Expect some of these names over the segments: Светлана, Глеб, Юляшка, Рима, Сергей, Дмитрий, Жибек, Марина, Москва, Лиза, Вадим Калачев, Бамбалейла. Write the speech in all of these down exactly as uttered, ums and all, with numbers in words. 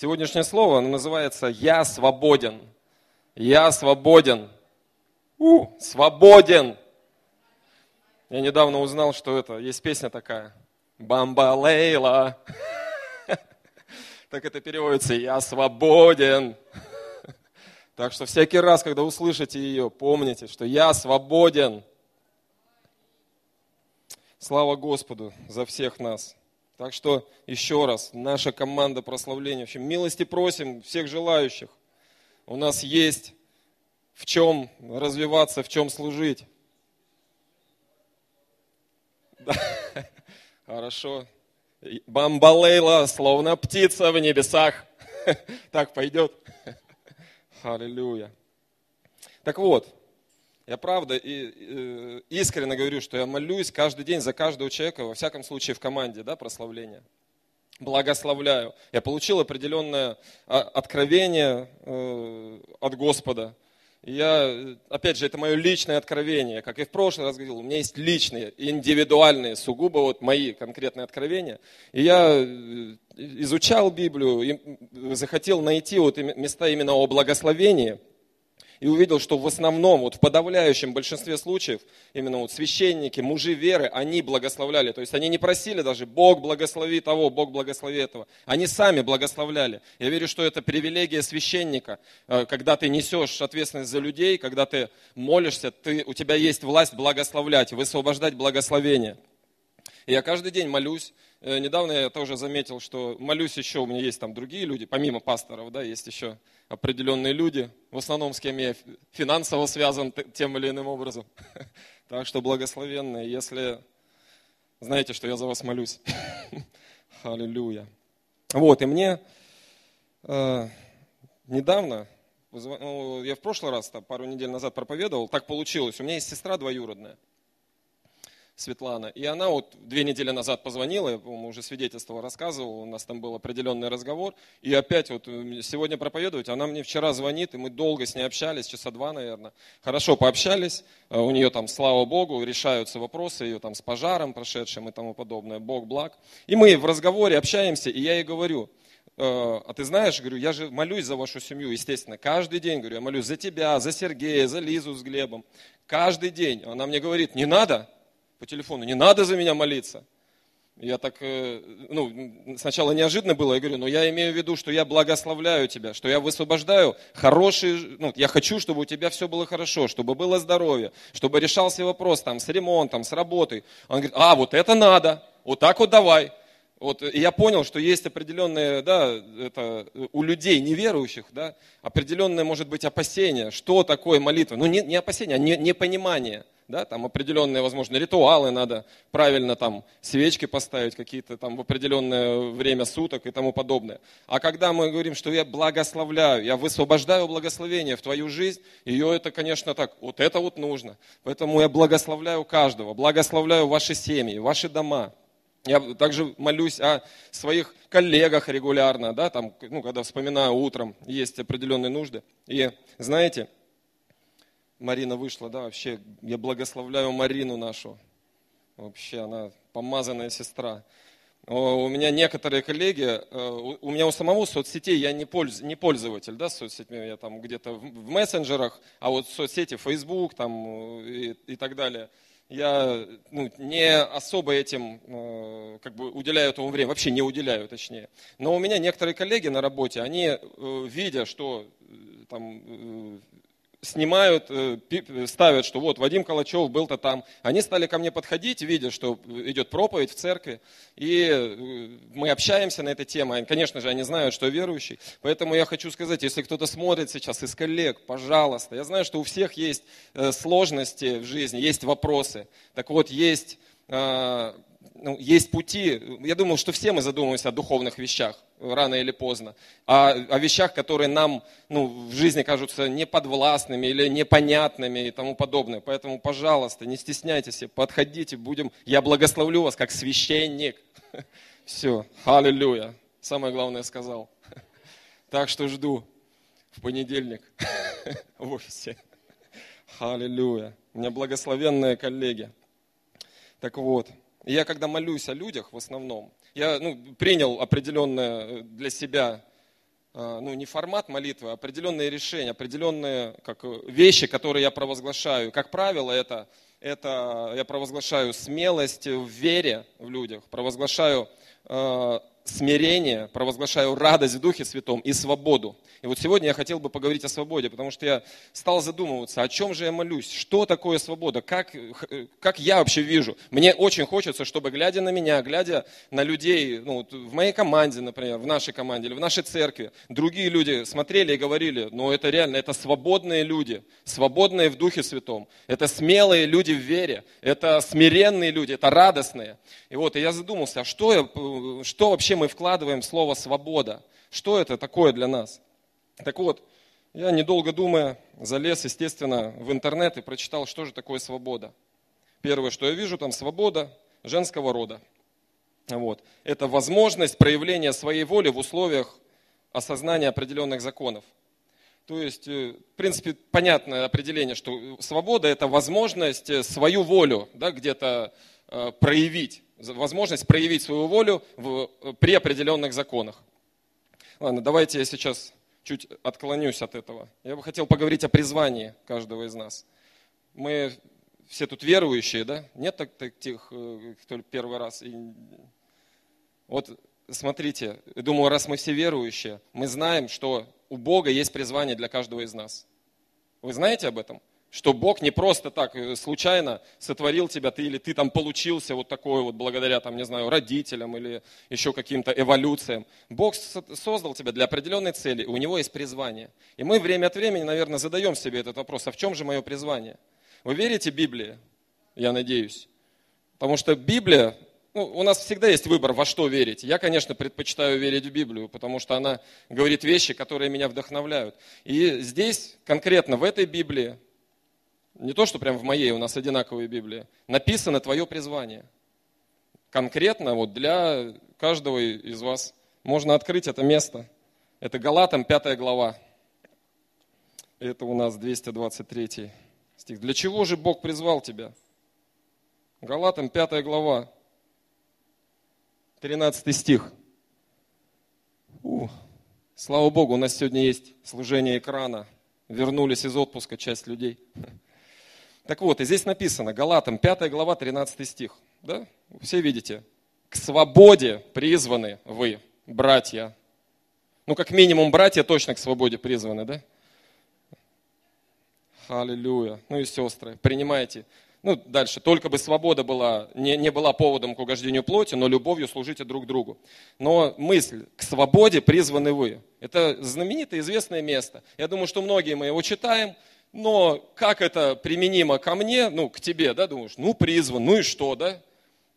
Сегодняшнее слово, оно называется «Я свободен». Я свободен. У, свободен. Я недавно узнал, что это, есть песня такая. Бамбалейла. Так это переводится «Я свободен». Так что всякий раз, когда услышите ее, помните, что я свободен. Слава Господу за всех нас. Так что еще раз, наша команда прославления. В общем, милости просим всех желающих. У нас есть в чем развиваться, в чем служить. Да. Хорошо. Бамбалейла, словно птица в небесах. Так пойдет. Аллилуйя. Так вот, я правда и, и, искренне говорю, что я молюсь каждый день за каждого человека, во всяком случае в команде, да, прославления. Благословляю. Я получил определенное откровение э, от Господа. И я, опять же, это мое личное откровение. Как и в прошлый раз говорил, у меня есть личные, индивидуальные, сугубо вот мои конкретные откровения. И я изучал Библию, и захотел найти вот места именно о благословении. И увидел, что в основном, вот в подавляющем большинстве случаев, именно вот священники, мужи веры, они благословляли. То есть они не просили даже «Бог благослови того, Бог благослови этого». Они сами благословляли. Я верю, что это привилегия священника. Когда ты несешь ответственность за людей, когда ты молишься, ты, у тебя есть власть благословлять, высвобождать благословение. И я каждый день молюсь. Недавно я тоже заметил, что молюсь еще, у меня есть там другие люди, помимо пасторов, да, есть еще определенные люди, в основном с кем я финансово связан тем или иным образом. Так что благословенные, если знаете, что я за вас молюсь. Аллилуйя. Вот, и мне э, недавно, ну, я в прошлый раз, там, пару недель назад проповедовал, так получилось, у меня есть сестра двоюродная. Светлана. И она вот две недели назад позвонила, я, по-моему, уже свидетельство рассказывал, у нас там был определенный разговор. И опять вот сегодня проповедовать, она мне вчера звонит, и мы долго с ней общались, часа два, наверное. Хорошо пообщались, у нее там, слава Богу, решаются вопросы ее там с пожаром прошедшим и тому подобное, Бог благ. И мы в разговоре общаемся, и я ей говорю, а ты знаешь, говорю, я же молюсь за вашу семью, естественно, каждый день, говорю, я молюсь за тебя, за Сергея, за Лизу с Глебом. Каждый день. Она мне говорит, не надо. По телефону, не надо за меня молиться. Я так, ну, сначала неожиданно было, я говорю, но я имею в виду, что я благословляю тебя, что я высвобождаю хорошие, ну, я хочу, чтобы у тебя все было хорошо, чтобы было здоровье, чтобы решался вопрос там с ремонтом, с работой. Он говорит, а, вот это надо, вот так вот давай. Вот, и я понял, что есть определенные, да, это, у людей неверующих, да, определенное, может быть, опасение, что такое молитва. Ну, не, не опасение, а не, непонимание. Да, там определенные, возможно, ритуалы надо правильно там свечки поставить, какие-то там в определенное время суток и тому подобное. А когда мы говорим, что я благословляю, я высвобождаю благословение в твою жизнь, ее это, конечно, так, вот это вот нужно. Поэтому я благословляю каждого, благословляю ваши семьи, ваши дома. Я также молюсь о своих коллегах регулярно, да, там, ну, когда вспоминаю утром, есть определенные нужды. И знаете... Марина вышла, да, вообще, я благословляю Марину нашу. Вообще, она помазанная сестра. У меня некоторые коллеги, у меня у самого соцсетей, я не пользователь, да, соцсетями, я там где-то в мессенджерах, а вот соцсети, Facebook там и, и так далее. Я ну, не особо этим э, как бы уделяю этому время, вообще не уделяю, точнее. Но у меня некоторые коллеги на работе, они, э, видя, что э, там... Э, снимают, ставят, что вот Вадим Калачев был-то там. Они стали ко мне подходить, видя, что идет проповедь в церкви. И мы общаемся на этой теме. Конечно же, они знают, что я верующий. Поэтому я хочу сказать, если кто-то смотрит сейчас из коллег, пожалуйста. Я знаю, что у всех есть сложности в жизни, есть вопросы. Так вот, есть, есть пути. Я думаю, что все мы задумываемся о духовных вещах. Рано или поздно, а о вещах, которые нам ну, в жизни кажутся неподвластными или непонятными и тому подобное. Поэтому, пожалуйста, не стесняйтесь, подходите, будем. Я благословлю вас как священник. Все, аллилуйя. Самое главное сказал. Так что жду в понедельник в офисе. Аллилуйя. У меня благословенные коллеги. Так вот, я когда молюсь о людях в основном, я ну, принял определенное для себя ну, не формат молитвы, а определенные решения, определенные как, вещи, которые я провозглашаю. Как правило, это, это я провозглашаю смелость в вере в людях, провозглашаю э, смирение, провозглашаю радость в Духе Святом и свободу. И вот сегодня я хотел бы поговорить о свободе, потому что я стал задумываться, о чем же я молюсь, что такое свобода, как, как я вообще вижу. Мне очень хочется, чтобы, глядя на меня, глядя на людей, ну, в моей команде, например, в нашей команде или в нашей церкви, другие люди смотрели и говорили, ну это реально, это свободные люди, свободные в Духе Святом, это смелые люди в вере, это смиренные люди, это радостные. И вот и я задумался, а что, я, что вообще мы вкладываем в слово «свобода», что это такое для нас? Так вот, я, недолго думая, залез, естественно, в интернет и прочитал, что же такое свобода. Первое, что я вижу, там свобода женского рода. Вот. Это возможность проявления своей воли в условиях осознания определенных законов. То есть, в принципе, понятное определение, что свобода – это возможность свою волю, да, где-то э, проявить, возможность проявить свою волю в, при определенных законах. Ладно, давайте я сейчас... чуть отклонюсь от этого. Я бы хотел поговорить о призвании каждого из нас. Мы все тут верующие, да? Нет так, так, тех, кто первый раз. И... Вот смотрите, думаю, раз мы все верующие, мы знаем, что у Бога есть призвание для каждого из нас. Вы знаете об этом? Что Бог не просто так случайно сотворил тебя, ты или ты там получился вот такой вот благодаря, там, не знаю, родителям или еще каким-то эволюциям. Бог создал тебя для определенной цели, у него есть призвание. И мы время от времени, наверное, задаем себе этот вопрос, а в чем же мое призвание? Вы верите Библии? Я надеюсь. Потому что Библия, ну, у нас всегда есть выбор, во что верить. Я, конечно, предпочитаю верить в Библию, потому что она говорит вещи, которые меня вдохновляют. И здесь, конкретно в этой Библии, не то, что прям в моей, у нас одинаковые Библии. Написано твое призвание. Конкретно вот для каждого из вас. Можно открыть это место. Это Галатам пятая глава. Это у нас двести двадцать третий стих. Для чего же Бог призвал тебя? Галатам пятая глава, тринадцатый стих. У, слава Богу, у нас сегодня есть служение экрана. Вернулись из отпуска часть людей. Так вот, и здесь написано, Галатам, пятая глава, тринадцатый стих. Да? Все видите? К свободе призваны вы, братья. Ну, как минимум, братья точно к свободе призваны, да? Аллилуйя. Ну и сестры, принимайте. Ну, дальше. Только бы свобода была, не, не была поводом к угождению плоти, но любовью служите друг другу. Но мысль, к свободе призваны вы. Это знаменитое, известное место. Я думаю, что многие мы его читаем. Но как это применимо ко мне, ну, к тебе, да, думаешь, ну, призван, ну и что, да?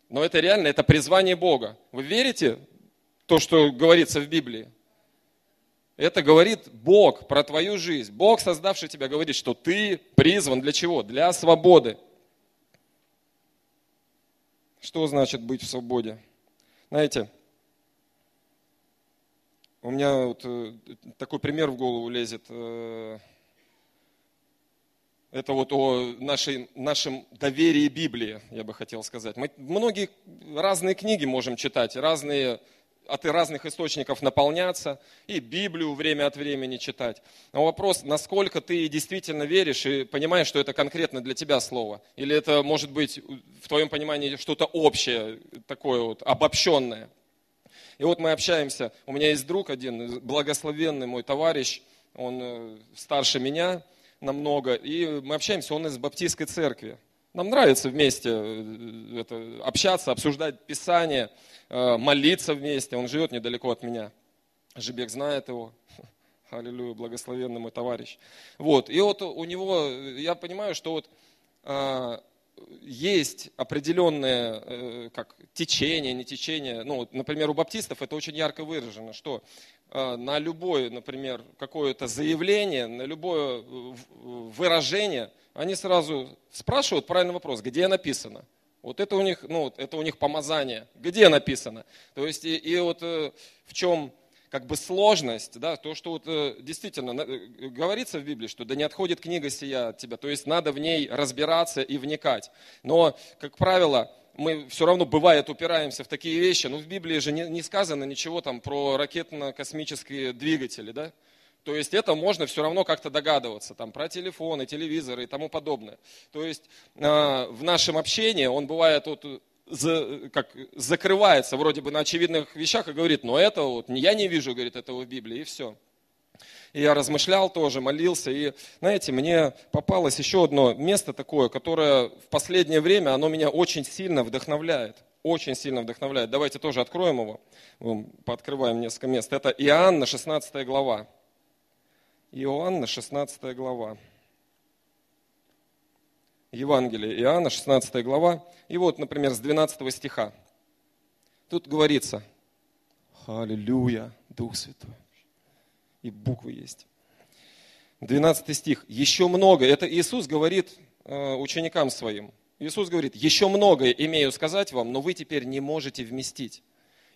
Но это реально, это призвание Бога. Вы верите в то, что говорится в Библии? Это говорит Бог про твою жизнь. Бог, создавший тебя, говорит, что ты призван для чего? Для свободы. Что значит быть в свободе? Знаете, у меня вот такой пример в голову лезет. Это вот о нашей, нашем доверии Библии, я бы хотел сказать. Мы многие разные книги можем читать, разные, от разных источников наполняться, и Библию время от времени читать. Но вопрос, насколько ты действительно веришь и понимаешь, что это конкретно для тебя слово. Или это может быть в твоем понимании что-то общее, такое вот обобщенное. И вот мы общаемся, у меня есть друг один, благословенный мой товарищ, он старше меня, намного, и мы общаемся, он из баптистской церкви. Нам нравится вместе это, общаться, обсуждать Писание, молиться вместе. Он живет недалеко от меня. Жибек знает его. Аллилуйя, благословенный мой товарищ. Вот. И вот у него, я понимаю, что вот а, есть определенное а, как, течение, не течение. Ну, вот, например, у баптистов это очень ярко выражено, что на любое, например, какое-то заявление, на любое выражение, они сразу спрашивают правильный вопрос, где написано. Вот это у них, ну, это у них помазание, где написано. То есть и, и вот в чем как бы сложность, да, то, что вот действительно говорится в Библии, что да не отходит книга сия от тебя, то есть надо в ней разбираться и вникать. Но, как правило, мы все равно, бывает, упираемся в такие вещи. Но в Библии же не, не сказано ничего там про ракетно-космические двигатели, да? То есть это можно все равно как-то догадываться, там, про телефоны, телевизоры и тому подобное. То есть э, в нашем общении он бывает вот, за, как, закрывается вроде бы на очевидных вещах и говорит, но это вот, я не вижу, говорит, этого в Библии, и все. И я размышлял тоже, молился, и, знаете, мне попалось еще одно место такое, которое в последнее время, оно меня очень сильно вдохновляет. Очень сильно вдохновляет. Давайте тоже откроем его, пооткрываем несколько мест. Это Иоанна, шестнадцатая глава. Иоанна, шестнадцатая глава. Евангелие Иоанна, шестнадцатая глава. И вот, например, с двенадцатого стиха. Тут говорится, аллилуйя, Дух Святой. И буквы есть. двенадцатый стих. Еще много. Это Иисус говорит ученикам своим. Иисус говорит, еще многое имею сказать вам, но вы теперь не можете вместить.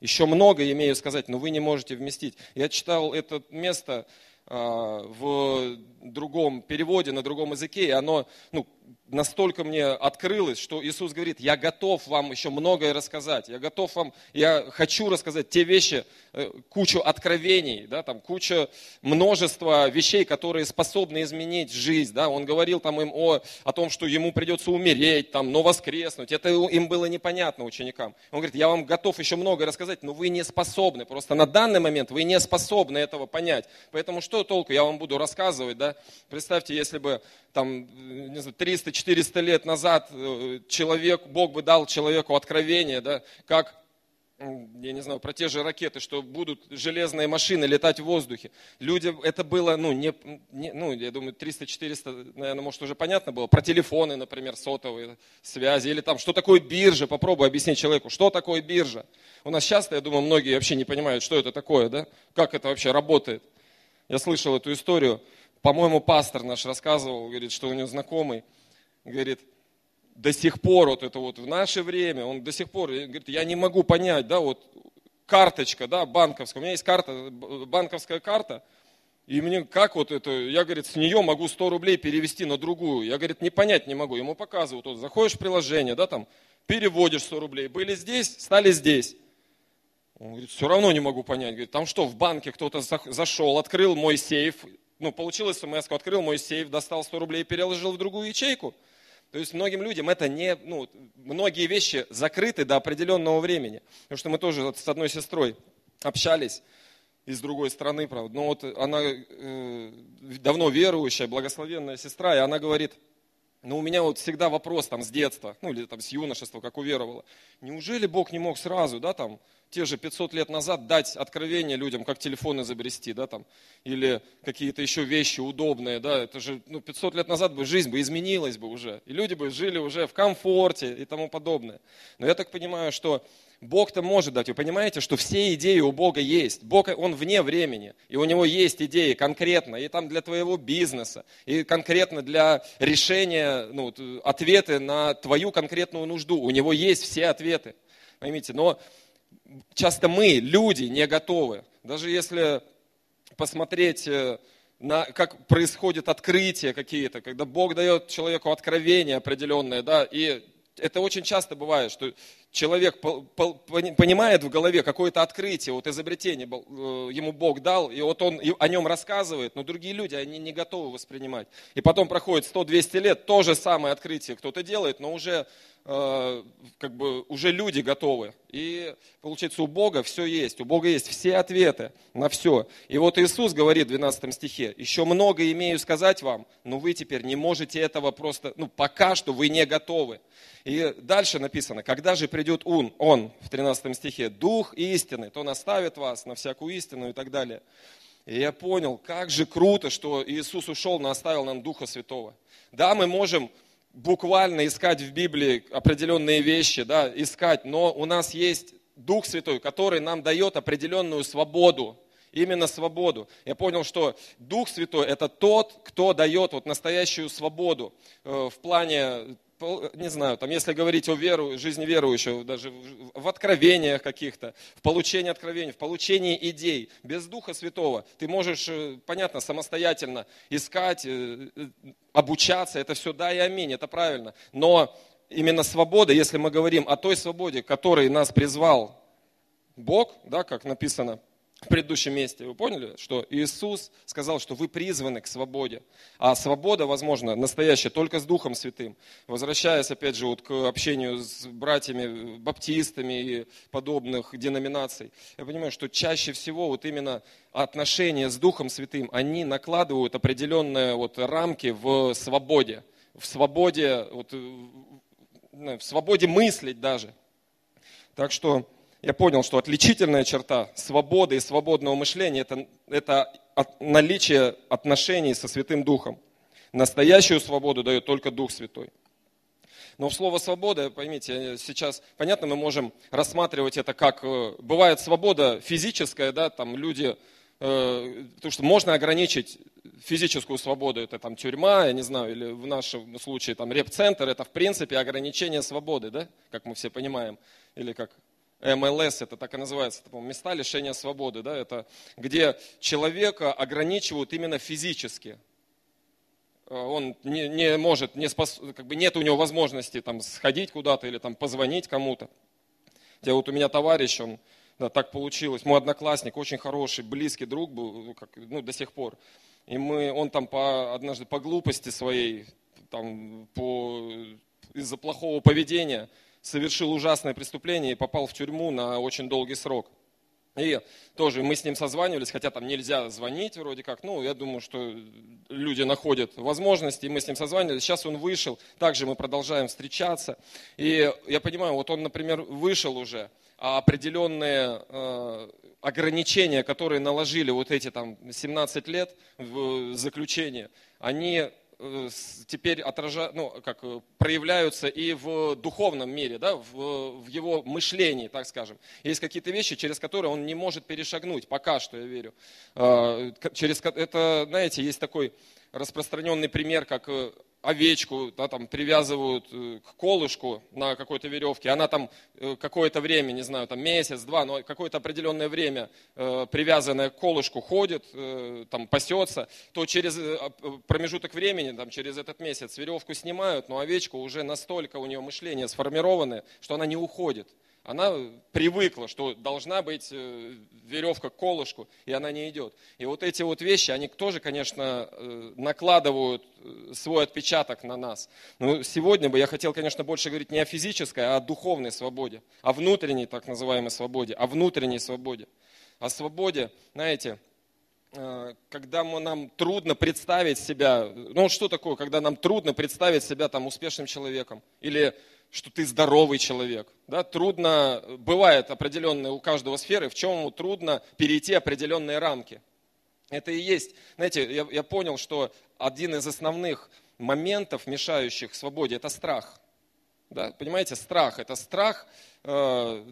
Еще многое имею сказать, но вы не можете вместить. Я читал это место в другом переводе, на другом языке, и оно ну, настолько мне открылось, что Иисус говорит, я готов вам еще многое рассказать, я готов вам, я хочу рассказать те вещи, кучу откровений, да, там, куча множества вещей, которые способны изменить жизнь. Да. Он говорил там, им о, о том, что ему придется умереть, там, но воскреснуть, это им было непонятно, ученикам. Он говорит, я вам готов еще многое рассказать, но вы не способны, просто на данный момент вы не способны этого понять, поэтому что толку, я вам буду рассказывать, да? Представьте, если бы там триста-четыреста лет назад человек, Бог бы дал человеку откровение, да, как, я не знаю, про те же ракеты, что будут железные машины летать в воздухе. Люди, это было, ну, не, не, ну я думаю, триста-четыреста, наверное, может, уже понятно было, про телефоны, например, сотовые связи, или там, что такое биржа, попробуй объяснить человеку, что такое биржа. У нас часто, я думаю, многие вообще не понимают, что это такое, да, как это вообще работает. Я слышал эту историю, по-моему, пастор наш рассказывал, говорит, что у него знакомый, говорит, до сих пор, вот это вот в наше время, он до сих пор, говорит, я не могу понять, да, вот карточка, да, банковская, у меня есть карта, банковская карта, и мне как вот это, я, говорит, с нее могу сто рублей перевести на другую, я, говорит, не понять не могу, ему показывают, вот заходишь в приложение, да, там, переводишь сто рублей, были здесь, стали здесь. Он говорит, все равно не могу понять. Говорит, там что, в банке кто-то зашел, открыл мой сейф, ну, получил смс-ку, открыл мой сейф, достал сто рублей, переложил в другую ячейку. То есть многим людям это не, ну, многие вещи закрыты до определенного времени. Потому что мы тоже с одной сестрой общались из другой страны, правда. Но вот она э, давно верующая, благословенная сестра, и она говорит, но у меня вот всегда вопрос там с детства, ну или там с юношества, как уверовала. Неужели Бог не мог сразу, да, там, те же пятьсот лет назад дать откровение людям, как телефоны изобрести, да, там, или какие-то еще вещи удобные, да, это же, ну, пятьсот лет назад бы жизнь бы изменилась бы уже, и люди бы жили уже в комфорте и тому подобное. Но я так понимаю, что Бог-то может дать. Вы понимаете, что все идеи у Бога есть. Бог, Он вне времени. И у Него есть идеи конкретно. И там для твоего бизнеса. И конкретно для решения, ну, ответы на твою конкретную нужду. У Него есть все ответы. Поймите, но часто мы, люди, не готовы. Даже если посмотреть на, как происходит открытие какие-то, когда Бог дает человеку откровение определенное, да, и это очень часто бывает, что человек понимает в голове какое-то открытие, вот изобретение ему Бог дал, и вот он о нем рассказывает, но другие люди, они не готовы воспринимать. И потом проходит сто-двести лет, то же самое открытие кто-то делает, но уже, как бы, уже люди готовы. И получается, у Бога все есть, у Бога есть все ответы на все. И вот Иисус говорит в двенадцатом стихе, еще много имею сказать вам, но вы теперь не можете этого просто, ну пока что вы не готовы. И дальше написано, когда же придет он, он, в тринадцатом стихе, Дух истины, то наставит вас на всякую истину и так далее. И я понял, как же круто, что Иисус ушел, но оставил нам Духа Святого. Да, мы можем буквально искать в Библии определенные вещи, да, искать, но у нас есть Дух Святой, который нам дает определенную свободу. Именно свободу. Я понял, что Дух Святой это тот, кто дает вот настоящую свободу э, в плане, не знаю, там, если говорить о веру, жизни верующего, даже в, в откровениях каких-то, в получении откровений, в получении идей. Без Духа Святого ты можешь, понятно, самостоятельно искать, э, обучаться, это все да и аминь, это правильно. Но именно свобода, если мы говорим о той свободе, которой нас призвал Бог, да, как написано в предыдущем месте, вы поняли, что Иисус сказал, что вы призваны к свободе, а свобода, возможно, настоящая только с Духом Святым. Возвращаясь, опять же, вот к общению с братьями, баптистами и подобных деноминаций, я понимаю, что чаще всего вот именно отношения с Духом Святым, они накладывают определенные вот рамки в свободе, в свободе, вот, в свободе мыслить даже. Так что я понял, что отличительная черта свободы и свободного мышления – это, это от, наличие отношений со Святым Духом. Настоящую свободу дает только Дух Святой. Но слово «свобода», поймите, сейчас, понятно, мы можем рассматривать это как… Бывает свобода физическая, да, там люди… Э, потому что можно ограничить физическую свободу, это там тюрьма, я не знаю, или в нашем случае там реп-центр, это в принципе ограничение свободы, да, как мы все понимаем, или как… эм эл эс, это так и называется, это, по-моему, места лишения свободы, да, это где человека ограничивают именно физически. Он не, не может, не спас, как бы нет у него возможности там, сходить куда-то или там, позвонить кому-то. Я, вот у меня товарищ, он, да, так получилось, мой одноклассник, очень хороший, близкий друг был, как, ну, до сих пор. И мы, он там по, однажды по глупости своей, там, по, из-за плохого поведения, совершил ужасное преступление и попал в тюрьму на очень долгий срок. И тоже мы с ним созванивались, хотя там нельзя звонить вроде как. Ну, я думаю, что люди находят возможности, и мы с ним созванивались. Сейчас он вышел, также мы продолжаем встречаться. И я понимаю, вот он, например, вышел уже, а определенные э, ограничения, которые наложили вот эти там семнадцать лет в заключении, они... теперь отражают, ну, как, проявляются и в духовном мире, да, в, в его мышлении, так скажем. Есть какие-то вещи, через которые он не может перешагнуть, пока что, я верю. Через, это, знаете, есть такой распространенный пример, как овечку, да, там, привязывают к колышку на какой-то веревке, она там какое-то время, не знаю, там месяц-два, но какое-то определенное время э, привязанная к колышку ходит, э, там пасется, то через промежуток времени, там, через этот месяц веревку снимают, но овечку уже настолько у нее мышление сформировано, что она не уходит. Она привыкла, что должна быть веревка к колышку, и она не идет. И вот эти вот вещи, они тоже, конечно, накладывают свой отпечаток на нас. Но сегодня бы я хотел, конечно, больше говорить не о физической, а о духовной свободе, о внутренней так называемой свободе, о внутренней свободе. О свободе, знаете, когда мы, нам трудно представить себя, ну что такое, когда нам трудно представить себя там успешным человеком или что ты здоровый человек. Да? Трудно, бывает определенные у каждого сферы, в чем трудно перейти определенные рамки. Это и есть. Знаете, я, я понял, что один из основных моментов, мешающих свободе, это страх. Да? Понимаете, страх. Это страх. Э,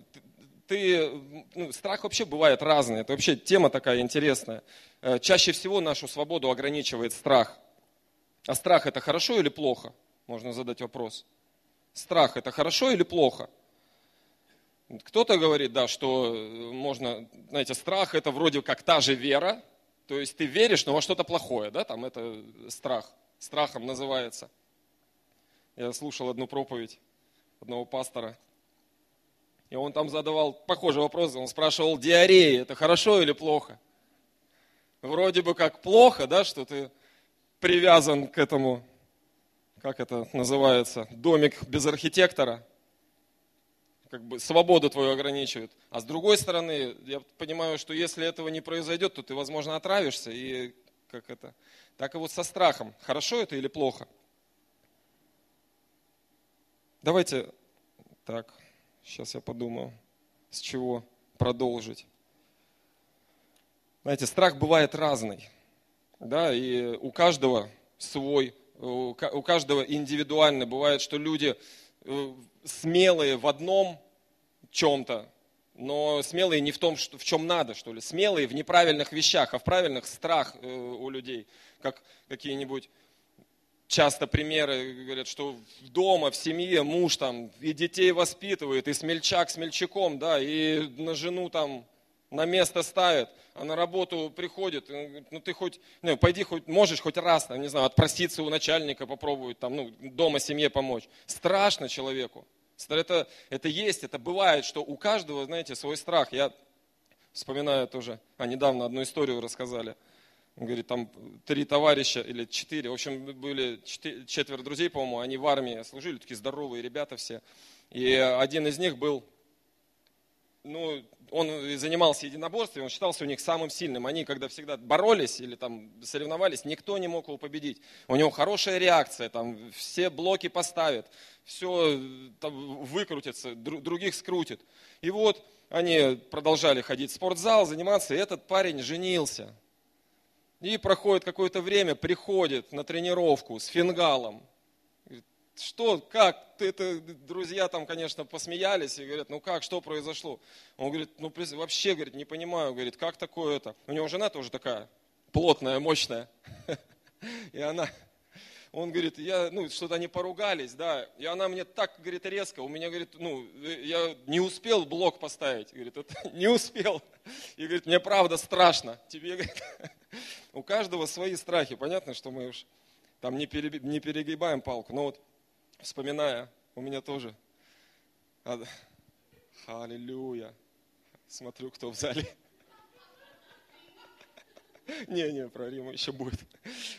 ты, ну, страх вообще бывает разный. Это вообще тема такая интересная. Э, чаще всего нашу свободу ограничивает страх. А страх это хорошо или плохо? Можно задать вопрос. Страх – это хорошо или плохо? Кто-то говорит, да, что можно, знаете, страх – это вроде как та же вера, то есть ты веришь, но во что-то плохое, да, там это страх, страхом называется. Я слушал одну проповедь одного пастора, и он там задавал похожий вопрос, он спрашивал, диарея – это хорошо или плохо? Вроде бы как плохо, да, что ты привязан к этому, как это называется, домик без архитектора, как бы свободу твою ограничивают. А с другой стороны, я понимаю, что если этого не произойдет, то ты, возможно, отравишься. И как это? Так и вот со страхом. Хорошо это или плохо? Давайте, так, сейчас я подумаю, с чего продолжить. Знаете, страх бывает разный, да, и у каждого свой. У каждого индивидуально. Бывает, что люди смелые в одном чем-то, но смелые не в том, в чем надо, что ли. Смелые в неправильных вещах, а в правильных страх у людей. Как какие-нибудь часто примеры говорят, что дома, в семье муж там и детей воспитывает, и смельчак смельчаком, да, и на жену там на место ставят, а на работу приходит, ну ты хоть, ну, пойди хоть, можешь хоть раз, там, не знаю, отпроситься у начальника, попробовать там, ну, дома семье помочь. Страшно человеку. Это, это есть, это бывает, что у каждого, знаете, свой страх. Я вспоминаю тоже, а недавно одну историю рассказали. Говорит, там три товарища или четыре, в общем, были четверо друзей, по-моему, они в армии служили, такие здоровые ребята все. И один из них был, ну, он занимался единоборством, он считался у них самым сильным. Они, когда всегда боролись или там соревновались, никто не мог его победить. У него хорошая реакция, там все блоки поставят, все там выкрутится, других скрутит. И вот они продолжали ходить в спортзал, заниматься, и этот парень женился. И проходит какое-то время, приходит на тренировку с фингалом. Говорит, что, как, ты, ты, друзья там, конечно, посмеялись и говорят, ну как, что произошло? Он говорит, ну вообще, говорит, не понимаю, говорит, как такое это? У него жена тоже такая плотная, мощная. И она, он говорит, я, ну что-то они поругались, да. И она мне так, говорит, резко, у меня, говорит, ну я не успел блок поставить. Говорит, это не успел. И говорит, мне правда страшно. Тебе, говорит... У каждого свои страхи. Понятно, что мы уж там не перегибаем палку. Но вот, вспоминая, у меня тоже. Аллилуйя. Смотрю, кто в зале. Не-не, про Риму еще будет.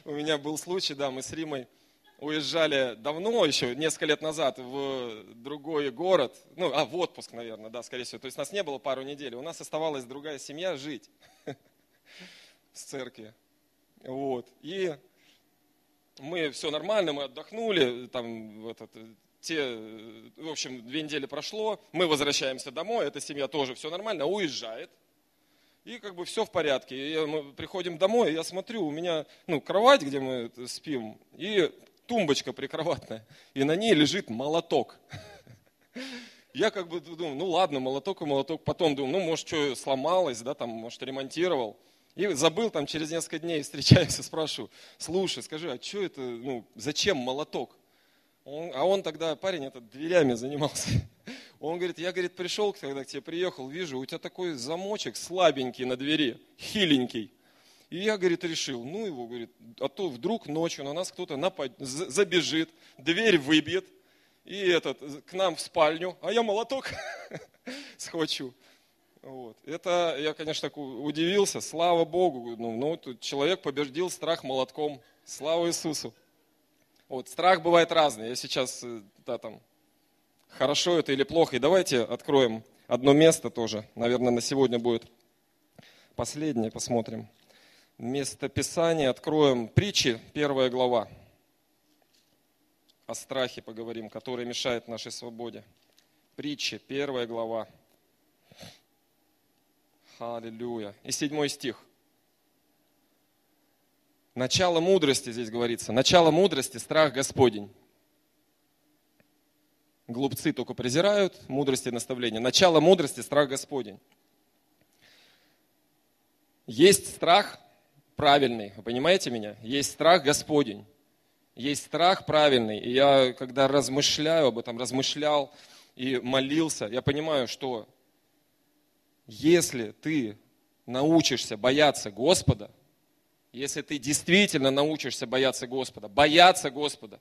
У меня был случай, да, мы с Римой уезжали давно, еще несколько лет назад, в другой город. Ну, а в отпуск, наверное, да, скорее всего. То есть нас не было пару недель. У нас оставалась другая семья жить с церкви. Вот. И мы все нормально, мы отдохнули, там, вот это, те, в общем, две недели прошло, мы возвращаемся домой, эта семья тоже все нормально, уезжает, и как бы все в порядке. И мы приходим домой, я смотрю, у меня, ну, кровать, где мы спим, и тумбочка прикроватная, и на ней лежит молоток. Я как бы думаю, ну ладно, молоток и молоток, потом думаю, ну, может, что сломалось, да, там, может, ремонтировал. И забыл, там через несколько дней встречаемся, спрашиваю, слушай, скажи, а что это, ну, зачем молоток? Он, а он тогда, парень этот, дверями занимался. Он говорит, я, говорит, пришел, когда к тебе приехал, вижу, у тебя такой замочек слабенький на двери, хиленький. И я, говорит, решил, ну его, говорит, а то вдруг ночью на нас кто-то напад... забежит, дверь выбьет, и этот, к нам в спальню, а я молоток схвачу. Вот. Это я, конечно, так удивился, слава Богу, ну, ну, тут человек победил страх молотком, слава Иисусу. Вот. Страх бывает разный, я сейчас, да, там, хорошо это или плохо. И давайте откроем одно место тоже, наверное, на сегодня будет последнее, посмотрим. Место Писания откроем, притчи, первая глава, о страхе поговорим, который мешает нашей свободе. Притчи, первая глава. Аллилуйя. И седьмой стих. Начало мудрости здесь говорится. Начало мудрости – страх Господень. Глупцы только презирают мудрости и наставления. Начало мудрости – страх Господень. Есть страх правильный. Вы понимаете меня? Есть страх Господень. Есть страх правильный. И я, когда размышляю об этом, размышлял и молился, я понимаю, что... Если ты научишься бояться Господа, если ты действительно научишься бояться Господа, бояться Господа,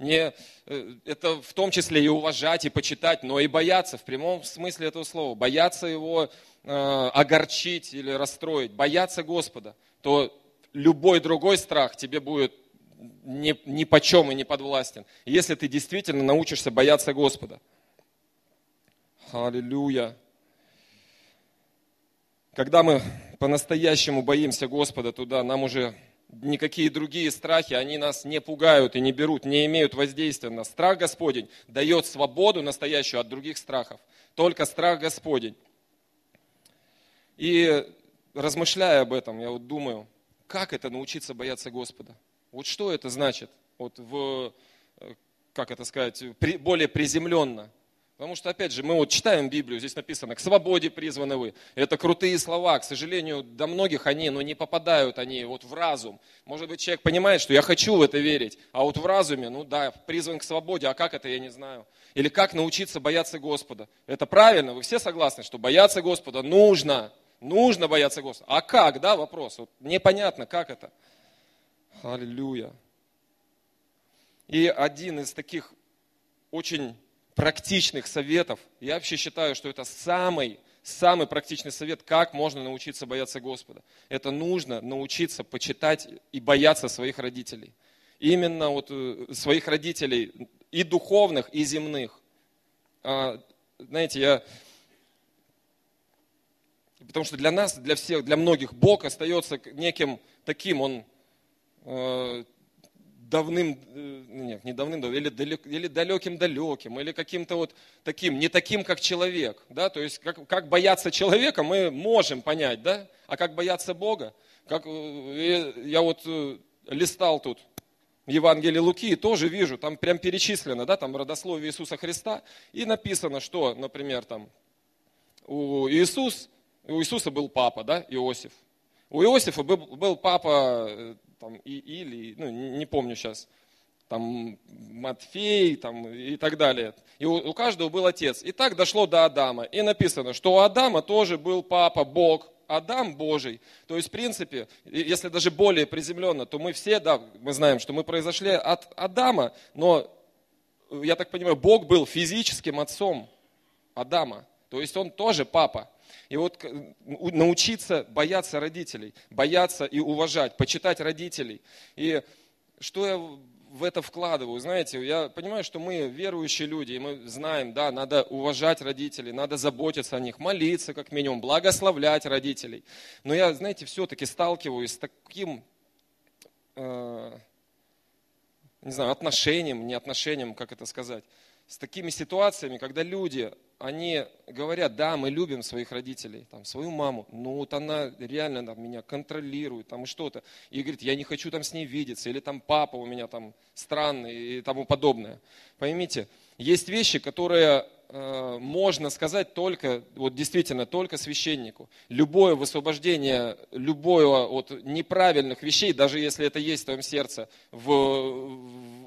не, это в том числе и уважать, и почитать, но и бояться, в прямом смысле этого слова, бояться Его э, огорчить или расстроить, бояться Господа, то любой другой страх тебе будет ни, ни почем и не подвластен, если ты действительно научишься бояться Господа. Аллилуйя! Когда мы по-настоящему боимся Господа, туда нам уже никакие другие страхи, они нас не пугают и не берут, не имеют воздействия на нас. Страх Господень дает свободу настоящую от других страхов. Только страх Господень. И размышляя об этом, я вот думаю, как это научиться бояться Господа? Вот что это значит? Вот в, как это сказать, при, более приземленно. Потому что, опять же, мы вот читаем Библию, здесь написано, к свободе призваны вы. Это крутые слова, к сожалению, до многих они, но ну, не попадают они вот в разум. Может быть, человек понимает, что я хочу в это верить, а вот в разуме, ну да, призван к свободе, а как это, я не знаю. Или как научиться бояться Господа. Это правильно, вы все согласны, что бояться Господа нужно. Нужно бояться Господа. А как, да, вопрос? Вот мне понятно, как это. Аллилуйя. И один из таких очень практичных советов, я вообще считаю, что это самый, самый практичный совет, как можно научиться бояться Господа. Это нужно научиться почитать и бояться своих родителей. Именно вот своих родителей и духовных, и земных. А, знаете, я... Потому что для нас, для всех, для многих Бог остается неким таким, он э, давным, э, нет, не давным-давным, или, далек, или далеким-далеким, или каким-то вот таким, не таким, как человек. Да? То есть, как, как бояться человека, мы можем понять, да? А как бояться Бога? Как, э, я вот э, листал тут Евангелие Луки, тоже вижу, там прям перечислено, да, там родословие Иисуса Христа, и написано, что, например, там, у Иисуса, У Иисуса был папа, да, Иосиф. У Иосифа был, был папа, там, и, или, ну, не помню сейчас, там, Матфей, там, и так далее. И у, у каждого был отец. И так дошло до Адама. И написано, что у Адама тоже был папа, Бог. Адам Божий. То есть, в принципе, если даже более приземленно, то мы все, да, мы знаем, что мы произошли от Адама, но, я так понимаю, Бог был физическим отцом Адама. То есть, он тоже папа. И вот научиться бояться родителей, бояться и уважать, почитать родителей. И что я в это вкладываю? Знаете, я понимаю, что мы верующие люди, и мы знаем, да, надо уважать родителей, надо заботиться о них, молиться как минимум, благословлять родителей. Но я, знаете, все-таки сталкиваюсь с таким, э, не знаю, отношением, не отношением, как это сказать, с такими ситуациями, когда люди... Они говорят, да, мы любим своих родителей, там, свою маму, но вот она реально там, меня контролирует, там, и что-то. И говорит, я не хочу там с ней видеться, или там папа у меня там странный и тому подобное. Поймите, есть вещи, которые э, можно сказать только, вот действительно, только священнику. Любое высвобождение, любое от неправильных вещей, даже если это есть в твоем сердце, в, в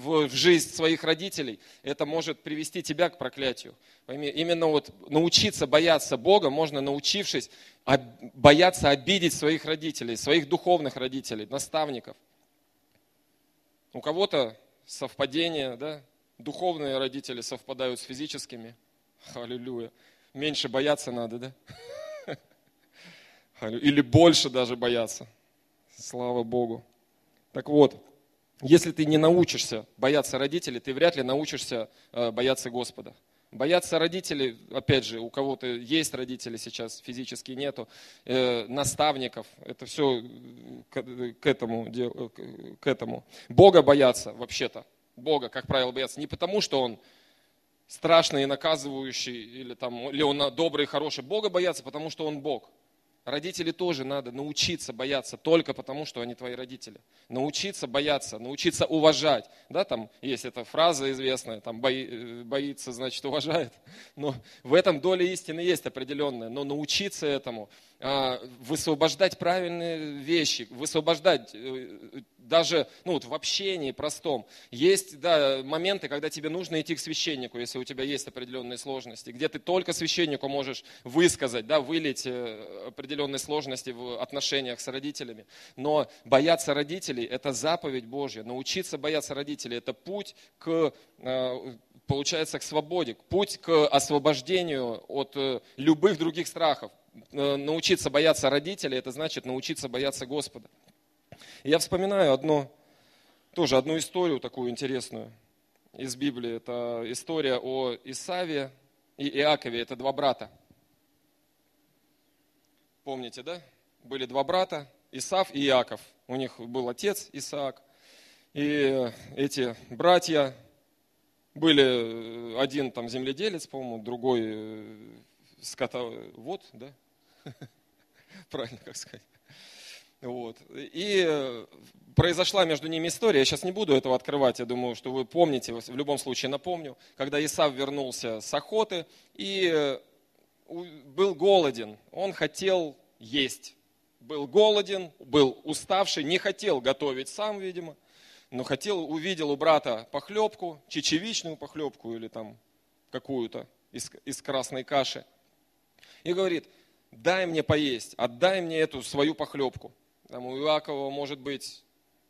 в жизнь своих родителей, это может привести тебя к проклятию. Именно вот научиться бояться Бога можно, научившись бояться обидеть своих родителей, своих духовных родителей, наставников. У кого-то совпадение, да? Духовные родители совпадают с физическими. Аллилуйя. Меньше бояться надо, да? Или больше даже бояться. Слава Богу. Так вот. Если ты не научишься бояться родителей, ты вряд ли научишься бояться Господа. Бояться родителей, опять же, у кого-то есть родители сейчас, физически нету, э, наставников, это все к, к, этому, к этому. Бога бояться вообще-то, Бога, как правило, бояться не потому, что Он страшный и наказывающий, или, там, или Он добрый и хороший, Бога бояться, потому что Он Бог. Родители тоже надо научиться бояться только потому, что они твои родители. Научиться бояться, научиться уважать. Да, там есть эта фраза известная, там бои, боится, значит уважает. Но в этом доля истины есть определенная. Но научиться этому, высвобождать правильные вещи, высвобождать даже ну, вот в общении простом. Есть да, моменты, когда тебе нужно идти к священнику, если у тебя есть определенные сложности, где ты только священнику можешь высказать, да, вылить определенные сложности в отношениях с родителями. Но бояться родителей – это заповедь Божья. Научиться бояться родителей – это путь к, получается, к свободе, путь к освобождению от любых других страхов. Научиться бояться родителей – это значит научиться бояться Господа. Я вспоминаю одну, тоже одну историю такую интересную из Библии. Это история о Исаве и Иакове. Это два брата. Помните, да? Были два брата, Исав и Иаков. У них был отец Исаак. И эти братья были, один там земледелец, по-моему, другой скотовод, да? Правильно, как сказать. Вот. И произошла между ними история, я сейчас не буду этого открывать, я думаю, что вы помните, в любом случае напомню, когда Исав вернулся с охоты и... был голоден, он хотел есть. Был голоден, был уставший, не хотел готовить сам, видимо, но хотел, увидел у брата похлебку, чечевичную похлебку или там какую-то из, из красной каши. И говорит, дай мне поесть, отдай мне эту свою похлебку. Там у Иакова, может быть,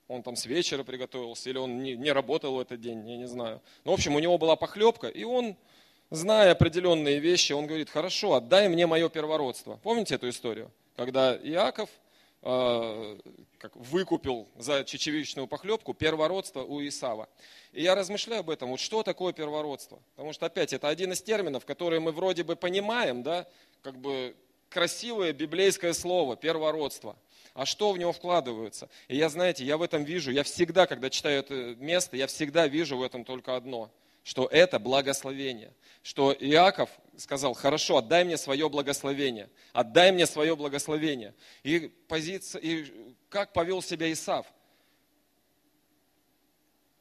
он там с вечера приготовился, или он не, не работал в этот день, я не знаю. Но, в общем, у него была похлебка, и он, зная определенные вещи, он говорит, хорошо, отдай мне мое первородство. Помните эту историю? Когда Иаков э, как выкупил за чечевичную похлебку первородство у Исава. И я размышляю об этом, вот что такое первородство? Потому что, опять, это один из терминов, которые мы вроде бы понимаем, да, как бы красивое библейское слово «первородство». А что в него вкладывается? И я, знаете, я в этом вижу, я всегда, когда читаю это место, я всегда вижу в этом только одно, что это благословение. Что Иаков сказал, хорошо, отдай мне свое благословение, отдай мне свое благословение. И, позиция, и как повел себя Исав?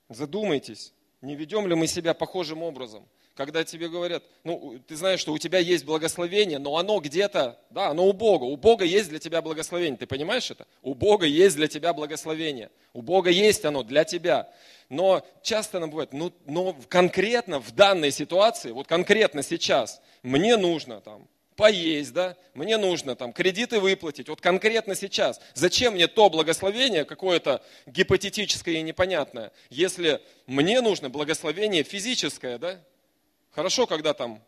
Задумайтесь, не ведем ли мы себя похожим образом? Когда тебе говорят, ну, ты знаешь, что у тебя есть благословение, но оно где-то, да, оно у Бога. У Бога есть для тебя благословение. Ты понимаешь это? У Бога есть для тебя благословение. У Бога есть оно для тебя. Но часто нам бывает, ну, но конкретно в данной ситуации, вот конкретно сейчас, мне нужно там поесть, да, мне нужно там кредиты выплатить. Вот конкретно сейчас. Зачем мне то благословение, какое-то гипотетическое и непонятное, если мне нужно благословение физическое, да? Хорошо, когда там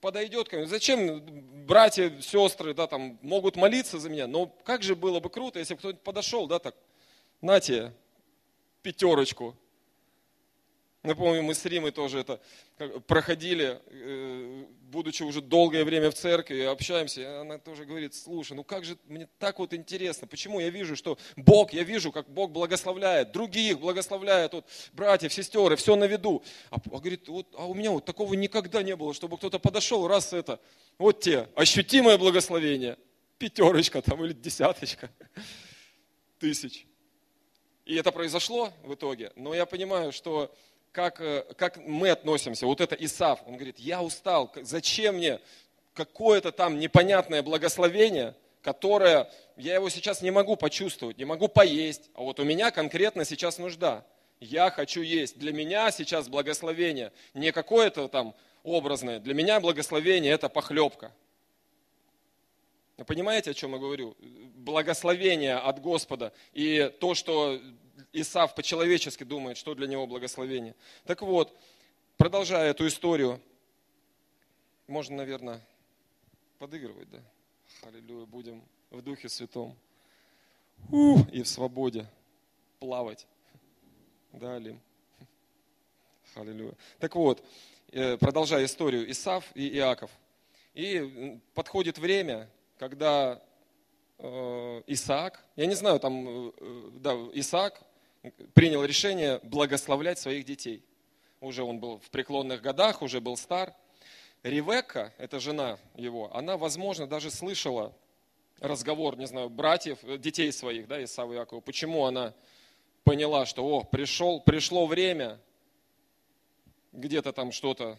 подойдет ко мне. Зачем братья, сестры, да, там, могут молиться за меня? Но как же было бы круто, если бы кто-нибудь подошел, да, так, на тебе, пятерочку. Я помню, мы с Римой тоже это проходили, будучи уже долгое время в церкви, общаемся. И она тоже говорит, слушай, ну как же мне так вот интересно, почему я вижу, что Бог, я вижу, как Бог благословляет, других благословляет, вот, братьев, сестер, все на виду. А, а говорит, вот, а у меня вот такого никогда не было, чтобы кто-то подошел, раз это, вот тебе ощутимое благословение, пятерочка там или десяточка, тысяч. И это произошло в итоге, но я понимаю, что... Как, как мы относимся, вот это Исав, он говорит, я устал, зачем мне какое-то там непонятное благословение, которое я его сейчас не могу почувствовать, не могу поесть, а вот у меня конкретно сейчас нужда, я хочу есть, для меня сейчас благословение, не какое-то там образное, для меня благословение это похлебка. Вы понимаете, о чем я говорю? Благословение от Господа и то, что... Исав по-человечески думает, что для него благословение. Так вот, продолжая эту историю, можно, наверное, подыгрывать, да? Аллилуйя, будем в Духе Святом. Ух, и в свободе плавать. Да, Алим? Аллилуйя. Так вот, продолжая историю Исав и Иаков. И подходит время, когда... Исаак, я не знаю, там, да, Исаак принял решение благословлять своих детей. Уже он был в преклонных годах, уже был стар. Ревекка, это жена его, она, возможно, даже слышала разговор, не знаю, братьев, детей своих, да, Исава и Иакова. Почему она поняла, что, о, пришел, пришло время где-то там что-то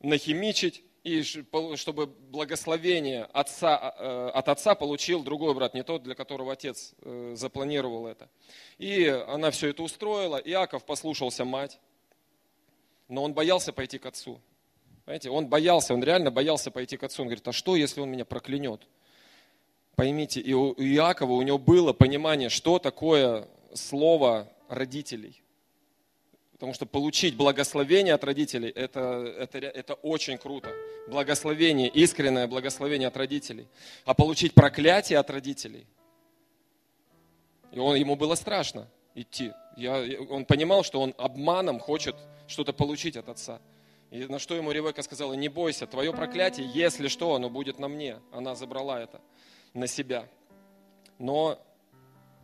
нахимичить, и чтобы благословение отца, от отца получил другой брат, не тот, для которого отец запланировал это. И она все это устроила, Иаков послушался мать, но он боялся пойти к отцу. Понимаете, он боялся, он реально боялся пойти к отцу. Он говорит, а что, если он меня проклянет? Поймите, и у Иакова, у него было понимание, что такое слово родителей. Потому что получить благословение от родителей, это, это, это очень круто. Благословение, искреннее благословение от родителей. А получить проклятие от родителей, и он, ему было страшно идти. Я, он понимал, что он обманом хочет что-то получить от отца. И на что ему Ревекка сказала, не бойся, твое проклятие, если что, оно будет на мне. Она забрала это на себя. Но...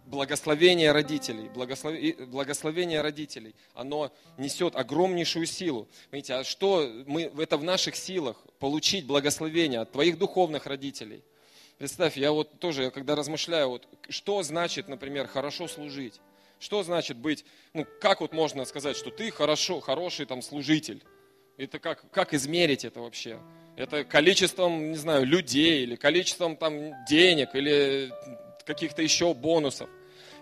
Благословение родителей, благословение родителей, оно несет огромнейшую силу. Понимаете, а что мы, это в наших силах, получить благословение от твоих духовных родителей. Представь, я вот тоже, когда размышляю, вот, что значит, например, хорошо служить, что значит быть, ну как вот можно сказать, что ты хорошо, хороший там служитель, это как, как измерить это вообще? Это количеством, не знаю, людей или количеством там денег или... каких-то еще бонусов.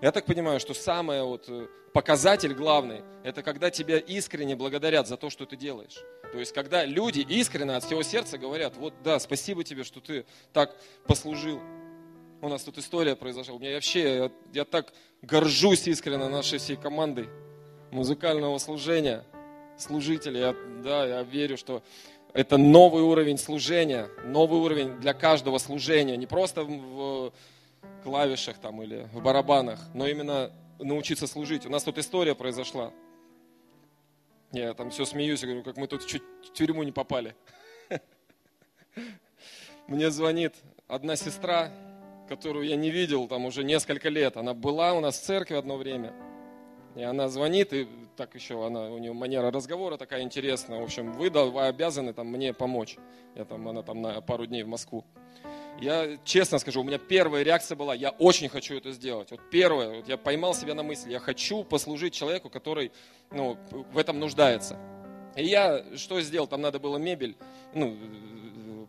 Я так понимаю, что самый вот показатель главный, это когда тебя искренне благодарят за то, что ты делаешь. То есть, когда люди искренне от всего сердца говорят, вот да, спасибо тебе, что ты так послужил. У нас тут история произошла. У меня вообще, я, я так горжусь искренне нашей всей командой музыкального служения, служителей. Я, да, я верю, что это новый уровень служения, новый уровень для каждого служения. Не просто в клавишах там или в барабанах, но именно научиться служить. У нас тут история произошла. Я там все смеюсь, я говорю, как мы тут чуть в тюрьму не попали. Мне звонит одна сестра, которую я не видел там уже несколько лет. Она была у нас в церкви одно время. И она звонит, и так еще она, у нее манера разговора такая интересная. В общем, вы, да, вы обязаны там, мне помочь. Я, там, она там на пару дней в Москву. Я честно скажу, у меня первая реакция была, я очень хочу это сделать. Вот первое, вот я поймал себя на мысли, я хочу послужить человеку, который ну, в этом нуждается. И я что сделал? Там надо было мебель, ну,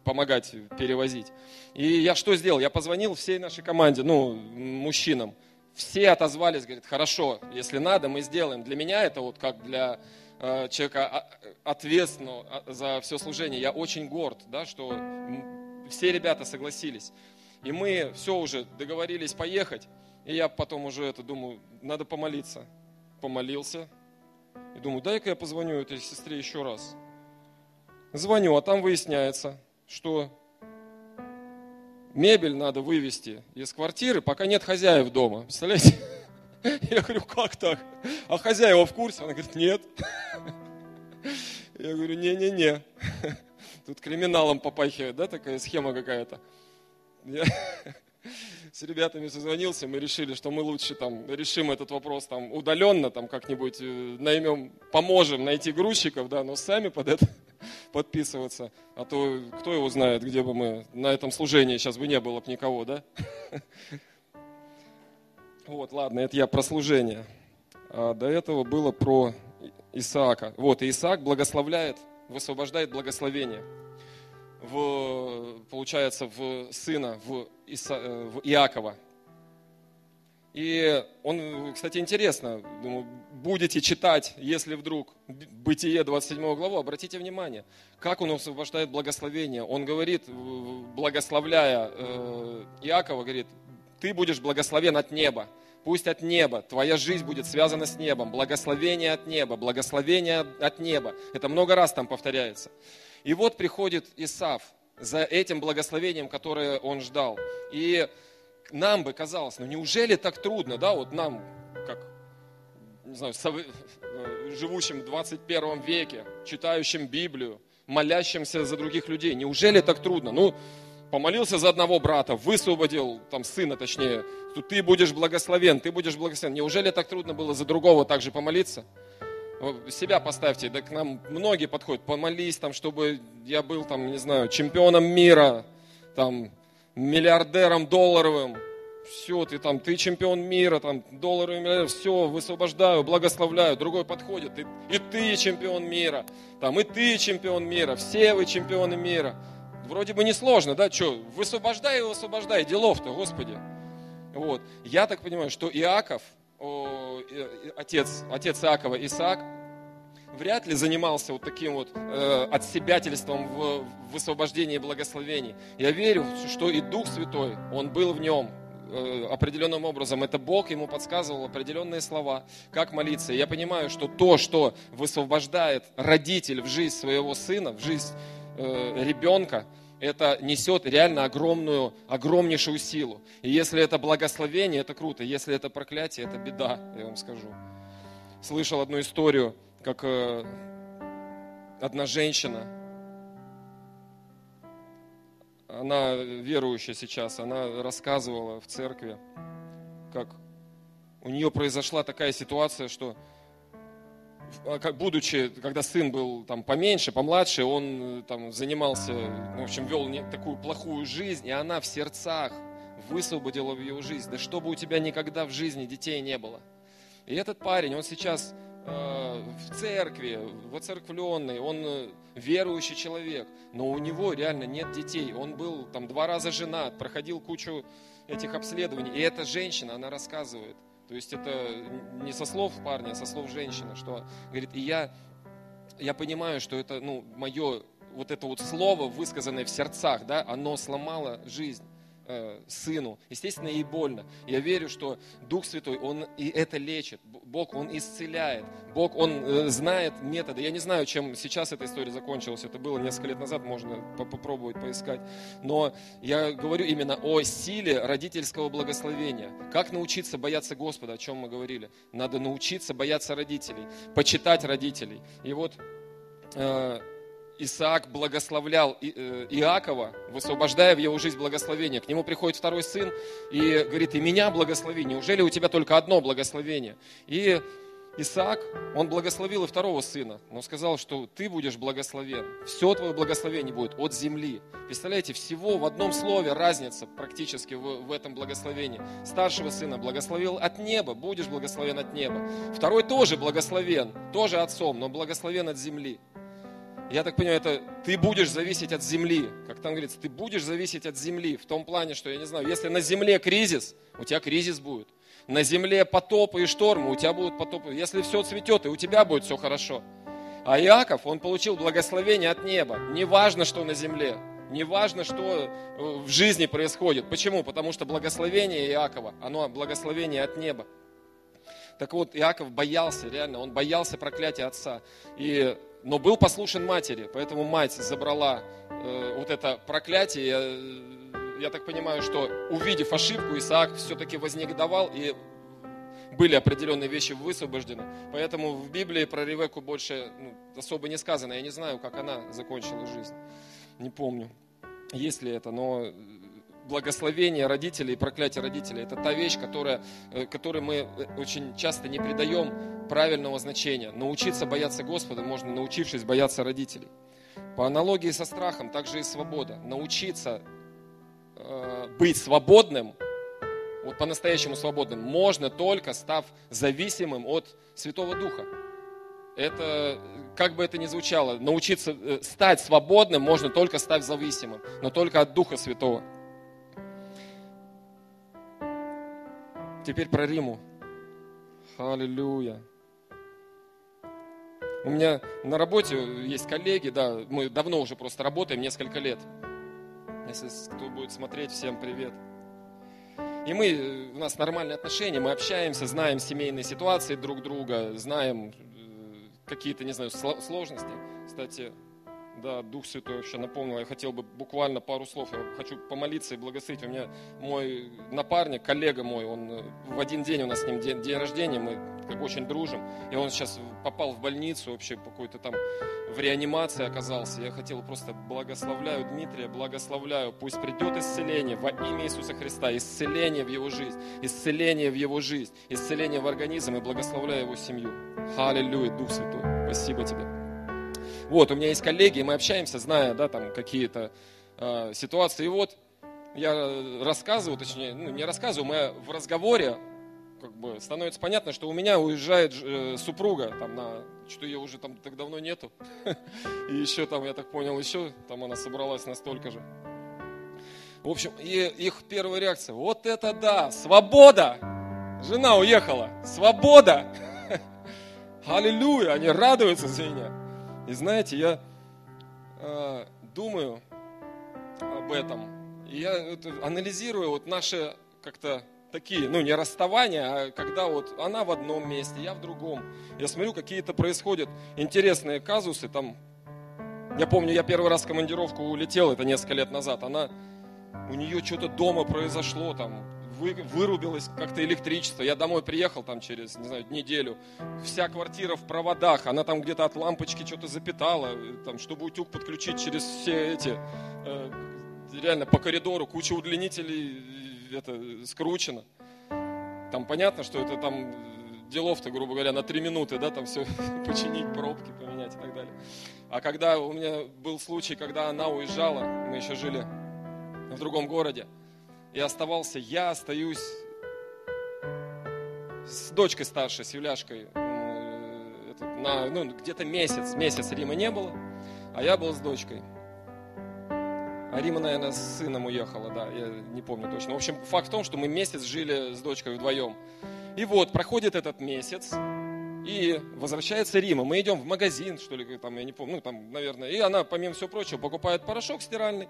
помогать перевозить. И я что сделал? Я позвонил всей нашей команде, ну, мужчинам. Все отозвались, говорят, хорошо, если надо, мы сделаем. Для меня это вот как для э, человека ответственного за все служение. Я очень горд, да, что все ребята согласились. И мы все уже договорились поехать. И я потом уже это думаю, надо помолиться. Помолился. И думаю, дай-ка я позвоню этой сестре еще раз. Звоню, а там выясняется, что мебель надо вывезти из квартиры, пока нет хозяев дома. Представляете? Я говорю, как так? А хозяева в курсе? Она говорит, нет. Я говорю, не-не-не. Тут криминалом попахивает, да, такая схема какая-то. Я с ребятами созвонился, мы решили, что мы лучше там решим этот вопрос там удаленно, там как-нибудь наймем, поможем найти грузчиков, да, но сами под это подписываться, а то кто его знает, где бы мы, на этом служении сейчас бы не было бы никого, да? Вот, ладно, это я про служение. А до этого было про Исаака. Вот, Исаак благословляет, высвобождает благословение. В, получается, в сына, в, Иса, в Иакова. И он, кстати, интересно, думаю, будете читать, если вдруг, Бытие двадцать седьмую главу, обратите внимание, как он освобождает благословение. Он говорит, благословляя Иакова, говорит, ты будешь благословен от неба, пусть от неба, твоя жизнь будет связана с небом, благословение от неба, благословение от неба. Это много раз там повторяется. И вот приходит Исав за этим благословением, которое он ждал. И нам бы казалось, ну неужели так трудно, да, вот нам, как, не знаю, живущим в двадцать первом веке, читающим Библию, молящимся за других людей, неужели так трудно? Ну, помолился за одного брата, высвободил, там, сына точнее, что ты будешь благословен, ты будешь благословен. Неужели так трудно было за другого также помолиться? Себя поставьте, да к нам многие подходят, помолись, там, чтобы я был, там, не знаю, чемпионом мира, там, миллиардером долларовым, все, ты там, ты чемпион мира, там, долларовый миллиардер, все, высвобождаю, благословляю, другой подходит, и, и ты чемпион мира, там, и ты чемпион мира, все вы чемпионы мира. Вроде бы несложно, да, что, высвобождай и высвобождай, делов-то, Господи. Вот, я так понимаю, что Иаков, о, отец, отец Иакова, Исаак, вряд ли занимался вот таким вот э, отсебятельством в, в высвобождении благословений. Я верю, что и Дух Святой, Он был в нем э, определенным образом. Это Бог ему подсказывал определенные слова, как молиться. И я понимаю, что то, что высвобождает родитель в жизнь своего сына, в жизнь э, ребенка, это несет реально огромную, огромнейшую силу. И если это благословение, это круто. Если это проклятие, это беда, я вам скажу. Слышал одну историю, как одна женщина, она верующая сейчас, она рассказывала в церкви, как у нее произошла такая ситуация, что, будучи, когда сын был там поменьше, помладше, он там занимался, в общем, вел такую плохую жизнь, и она в сердцах высвободила в ее жизнь, да чтобы у тебя никогда в жизни детей не было. И этот парень, он сейчас в церкви, воцерквленный, он верующий человек, но у него реально нет детей. Он был там два раза женат, проходил кучу этих обследований. И эта женщина, она рассказывает, То есть это не со слов парня, а со слов женщины, что говорит, и я, я понимаю, что это, ну, мое вот это вот слово, высказанное в сердцах, да, оно сломало жизнь э, сыну. Естественно, ей больно. Я верю, что Дух Святой, Он и это лечит. Бог, Он исцеляет. Бог, Он э, знает методы. Я не знаю, чем сейчас эта история закончилась. Это было несколько лет назад, можно попробовать поискать. Но я говорю именно о силе родительского благословения. Как научиться бояться Господа, о чем мы говорили. Надо научиться бояться родителей, почитать родителей. И вот... Э, Исаак благословлял Иакова, высвобождая в его жизнь благословение. К нему приходит второй сын и говорит, и меня благослови, неужели у тебя только одно благословение? И Исаак, он благословил и второго сына, но сказал, что ты будешь благословен, все твое благословение будет от земли. Представляете, всего в одном слове разница практически в, в этом благословении. Старшего сына благословил от неба, будешь благословен от неба. Второй тоже благословен, тоже отцом, но благословен от земли. Я так понимаю, это ты будешь зависеть от земли. Как там говорится, ты будешь зависеть от земли. В том плане, что, я не знаю, если на земле кризис, у тебя кризис будет. На земле потопы и штормы, у тебя будут потопы. Если все цветет, и у тебя будет все хорошо. А Иаков, он получил благословение от неба. Не важно, что на земле. Не важно, что в жизни происходит. Почему? Потому что благословение Иакова, оно благословение от неба. Так вот, Иаков боялся, реально, он боялся проклятия отца. И... Но был послушен матери, поэтому мать забрала э, вот это проклятие. Я, я так понимаю, что увидев ошибку, Исаак все-таки вознегодовал, и были определенные вещи высвобождены. Поэтому в Библии про Ревекку больше ну, особо не сказано. Я не знаю, как она закончила жизнь. Не помню, есть ли это, но... Благословение родителей и проклятие родителей – это та вещь, которая, которой мы очень часто не придаем правильного значения. Научиться бояться Господа можно, научившись бояться родителей. По аналогии со страхом, также и свобода. Научиться э, быть свободным, вот по-настоящему свободным, можно только став зависимым от Святого Духа. Это, как бы это ни звучало, научиться э, стать свободным можно только став зависимым, но только от Духа Святого. Теперь про Риму. Аллилуйя. У меня на работе есть коллеги, да, мы давно уже просто работаем, несколько лет. Если кто будет смотреть, всем привет. И мы, у нас нормальные отношения, мы общаемся, знаем семейные ситуации друг друга, знаем какие-то, не знаю, сложности. Кстати, да, Дух Святой вообще напомнил, я хотел бы буквально пару слов, я хочу помолиться и благословить. У меня мой напарник, коллега мой, он в один день у нас с ним день, день рождения, мы как очень дружим, и он сейчас попал в больницу, вообще какой-то там в реанимации оказался. Я хотел просто благословляю Дмитрия, благословляю, пусть придет исцеление во имя Иисуса Христа, исцеление в его жизнь, исцеление в его жизнь, исцеление в организм и благословляю его семью. Аллилуйя, Дух Святой, спасибо тебе. Вот, у меня есть коллеги, и мы общаемся, зная, да, там какие-то э, ситуации. И вот я рассказываю, точнее, ну, не рассказываю, мы в разговоре, как бы, становится понятно, что у меня уезжает э, супруга, там, на, что ее уже там так давно нету. И еще там, я так понял, еще там она собралась настолько же. В общем, и их первая реакция, вот это да, свобода! Жена уехала, свобода! Аллилуйя, они радуются за меня. И знаете, я э, думаю об этом, и я это, анализирую вот наши как-то такие, ну не расставания, а когда вот она в одном месте, я в другом. Я смотрю, какие-то происходят интересные казусы там. Я помню, я первый раз в командировку улетел, это несколько лет назад. Она, у нее что-то дома произошло там. Вырубилось как-то электричество. Я домой приехал там через, не знаю, неделю. Вся квартира в проводах. Она там где-то от лампочки что-то запитала. Там, чтобы утюг подключить через все эти... Э, реально по коридору куча удлинителей это, скручено. Там понятно, что это там делов-то, грубо говоря, на три минуты, да, там все починить, пробки поменять и так далее. А когда у меня был случай, когда она уезжала, мы еще жили в другом городе, и оставался, я остаюсь с дочкой старшей, с Юляшкой, это, на, ну, где-то месяц, месяц Римы не было, а я был с дочкой. А Рима, наверное, с сыном уехала, да, я не помню точно. В общем, факт в том, что мы месяц жили с дочкой вдвоем. И вот, проходит этот месяц, и возвращается Рима. Мы идем в магазин, что ли, там, я не помню, ну, там, наверное. И она, помимо всего прочего, покупает порошок стиральный.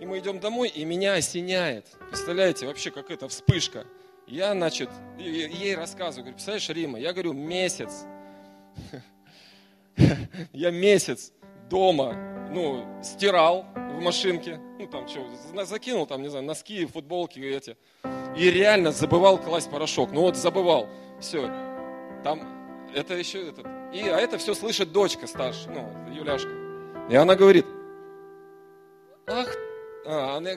И мы идем домой, и меня осеняет. Представляете, вообще, как это вспышка. Я, значит, ей рассказываю, говорю, представляешь, Рима, я говорю, месяц. Я месяц дома, ну, стирал в машинке. Ну, там, что, закинул, там, не знаю, носки, футболки эти. И реально забывал класть порошок. Ну, вот забывал. Все. Там... Это еще этот. И, а это все слышит дочка старшая, ну, Юляшка. И она говорит, ах, а, она,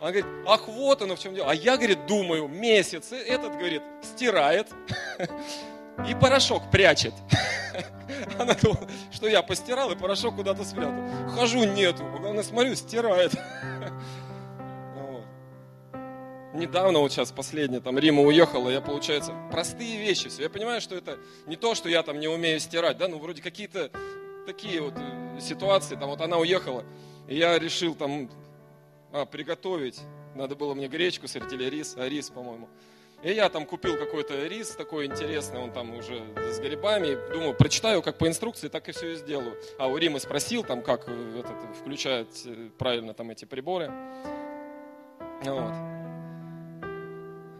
она говорит, ах, вот оно в чем дело. А я, говорит, думаю, месяц, этот, говорит, стирает и порошок прячет. Она думала, что я постирал и порошок куда-то спрятал. Хожу, нету, главное, смотрю, стирает. Недавно, вот сейчас последняя, там Рима уехала, я, получается, простые вещи все. Я понимаю, что это не то, что я там не умею стирать, да, ну, вроде какие-то такие вот ситуации, там вот она уехала, и я решил там а, приготовить, надо было мне гречку сварить или рис, а рис, по-моему. И я там купил какой-то рис такой интересный, он там уже с грибами, думаю, прочитаю как по инструкции, так и все и сделаю. А у Римы спросил там, как этот, включать правильно там эти приборы, вот.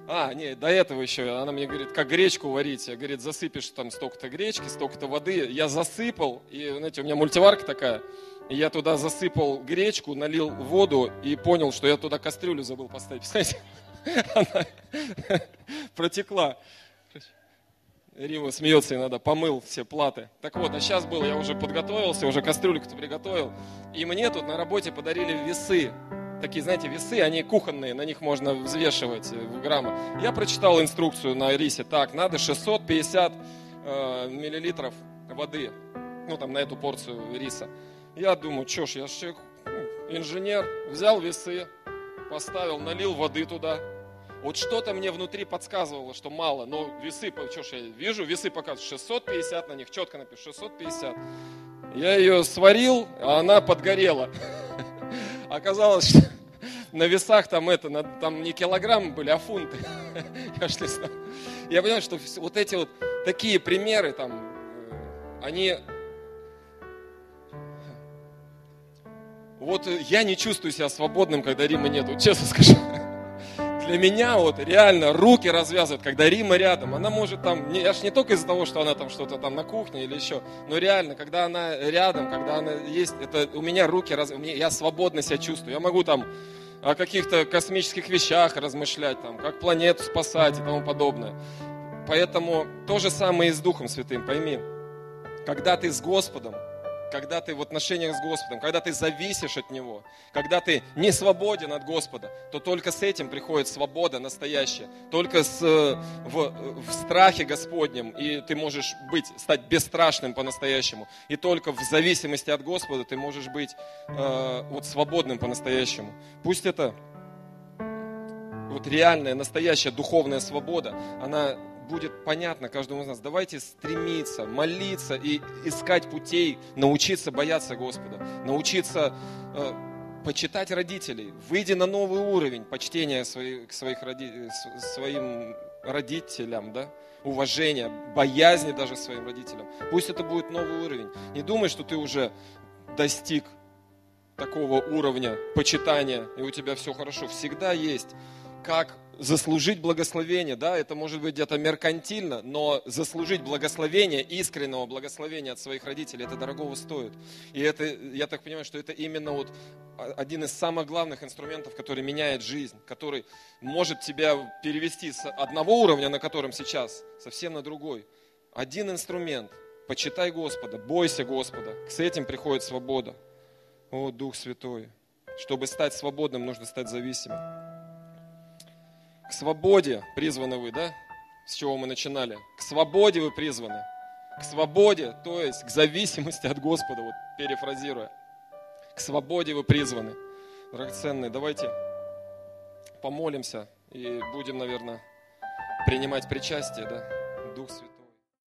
А, нет, до этого еще она мне говорит, как гречку варить. Я, говорит, засыпешь там столько-то гречки, столько-то воды. Я засыпал, и, знаете, у меня мультиварка такая. И я туда засыпал гречку, налил воду и понял, что я туда кастрюлю забыл поставить. Представляете? Она протекла. Рима смеется иногда, помыл все платы. Так вот, а сейчас был, я уже подготовился, уже кастрюльку-то приготовил. И мне тут на работе подарили весы. Такие, знаете, весы, они кухонные, на них можно взвешивать в граммы. Я прочитал инструкцию на рисе, так, надо шестьсот пятьдесят э, миллилитров воды, ну, там, на эту порцию риса. Я думаю, что ж, я же инженер, взял весы, поставил, налил воды туда. Вот что-то мне внутри подсказывало, что мало, но весы, что ж, я вижу, весы показывают, шестьсот пятьдесят на них, четко написано, шестьсот пятьдесят. Я ее сварил, а она подгорела. Оказалось, что на весах там это, на, там не килограммы были, а фунты. Я, ж не знаю. Я понимаю, что вот эти вот такие примеры там, они... Вот я не чувствую себя свободным, когда Рима нету, честно скажу. Для меня вот реально руки развязывают, когда Рима рядом. Она может там, я ж не только из-за того, что она там что-то там на кухне или еще, но реально, когда она рядом, когда она есть, это у меня руки развязывают, я свободно себя чувствую. Я могу там о каких-то космических вещах размышлять, там, как планету спасать и тому подобное. Поэтому то же самое и с Духом Святым, пойми. Когда ты с Господом, когда ты в отношениях с Господом, когда ты зависишь от Него, когда ты не свободен от Господа, то только с этим приходит свобода настоящая. Только с, в, в страхе Господнем, и ты можешь быть, стать бесстрашным по-настоящему. И только в зависимости от Господа ты можешь быть э, вот, свободным по-настоящему. Пусть это вот, реальная, настоящая духовная свобода, она... будет понятно каждому из нас. Давайте стремиться, молиться и искать путей, научиться бояться Господа, научиться э, почитать родителей, выйди на новый уровень почтения своих, своих роди, своим родителям, да? Уважения, боязни даже своим родителям. Пусть это будет новый уровень. Не думай, что ты уже достиг такого уровня почитания, и у тебя все хорошо. Всегда есть как заслужить благословение, да, это может быть где-то меркантильно, но заслужить благословение, искреннего благословения от своих родителей, это дорогого стоит. И это, я так понимаю, что это именно вот один из самых главных инструментов, который меняет жизнь, который может тебя перевести с одного уровня, на котором сейчас, совсем на другой. Один инструмент. Почитай Господа, бойся Господа. С этим приходит свобода. О, Дух Святой. Чтобы стать свободным, нужно стать зависимым. К свободе призваны вы, да? С чего мы начинали? К свободе вы призваны. К свободе, то есть к зависимости от Господа, вот перефразируя. К свободе вы призваны. Драгоценные, давайте помолимся и будем, наверное, принимать причастие, да? Дух Святой.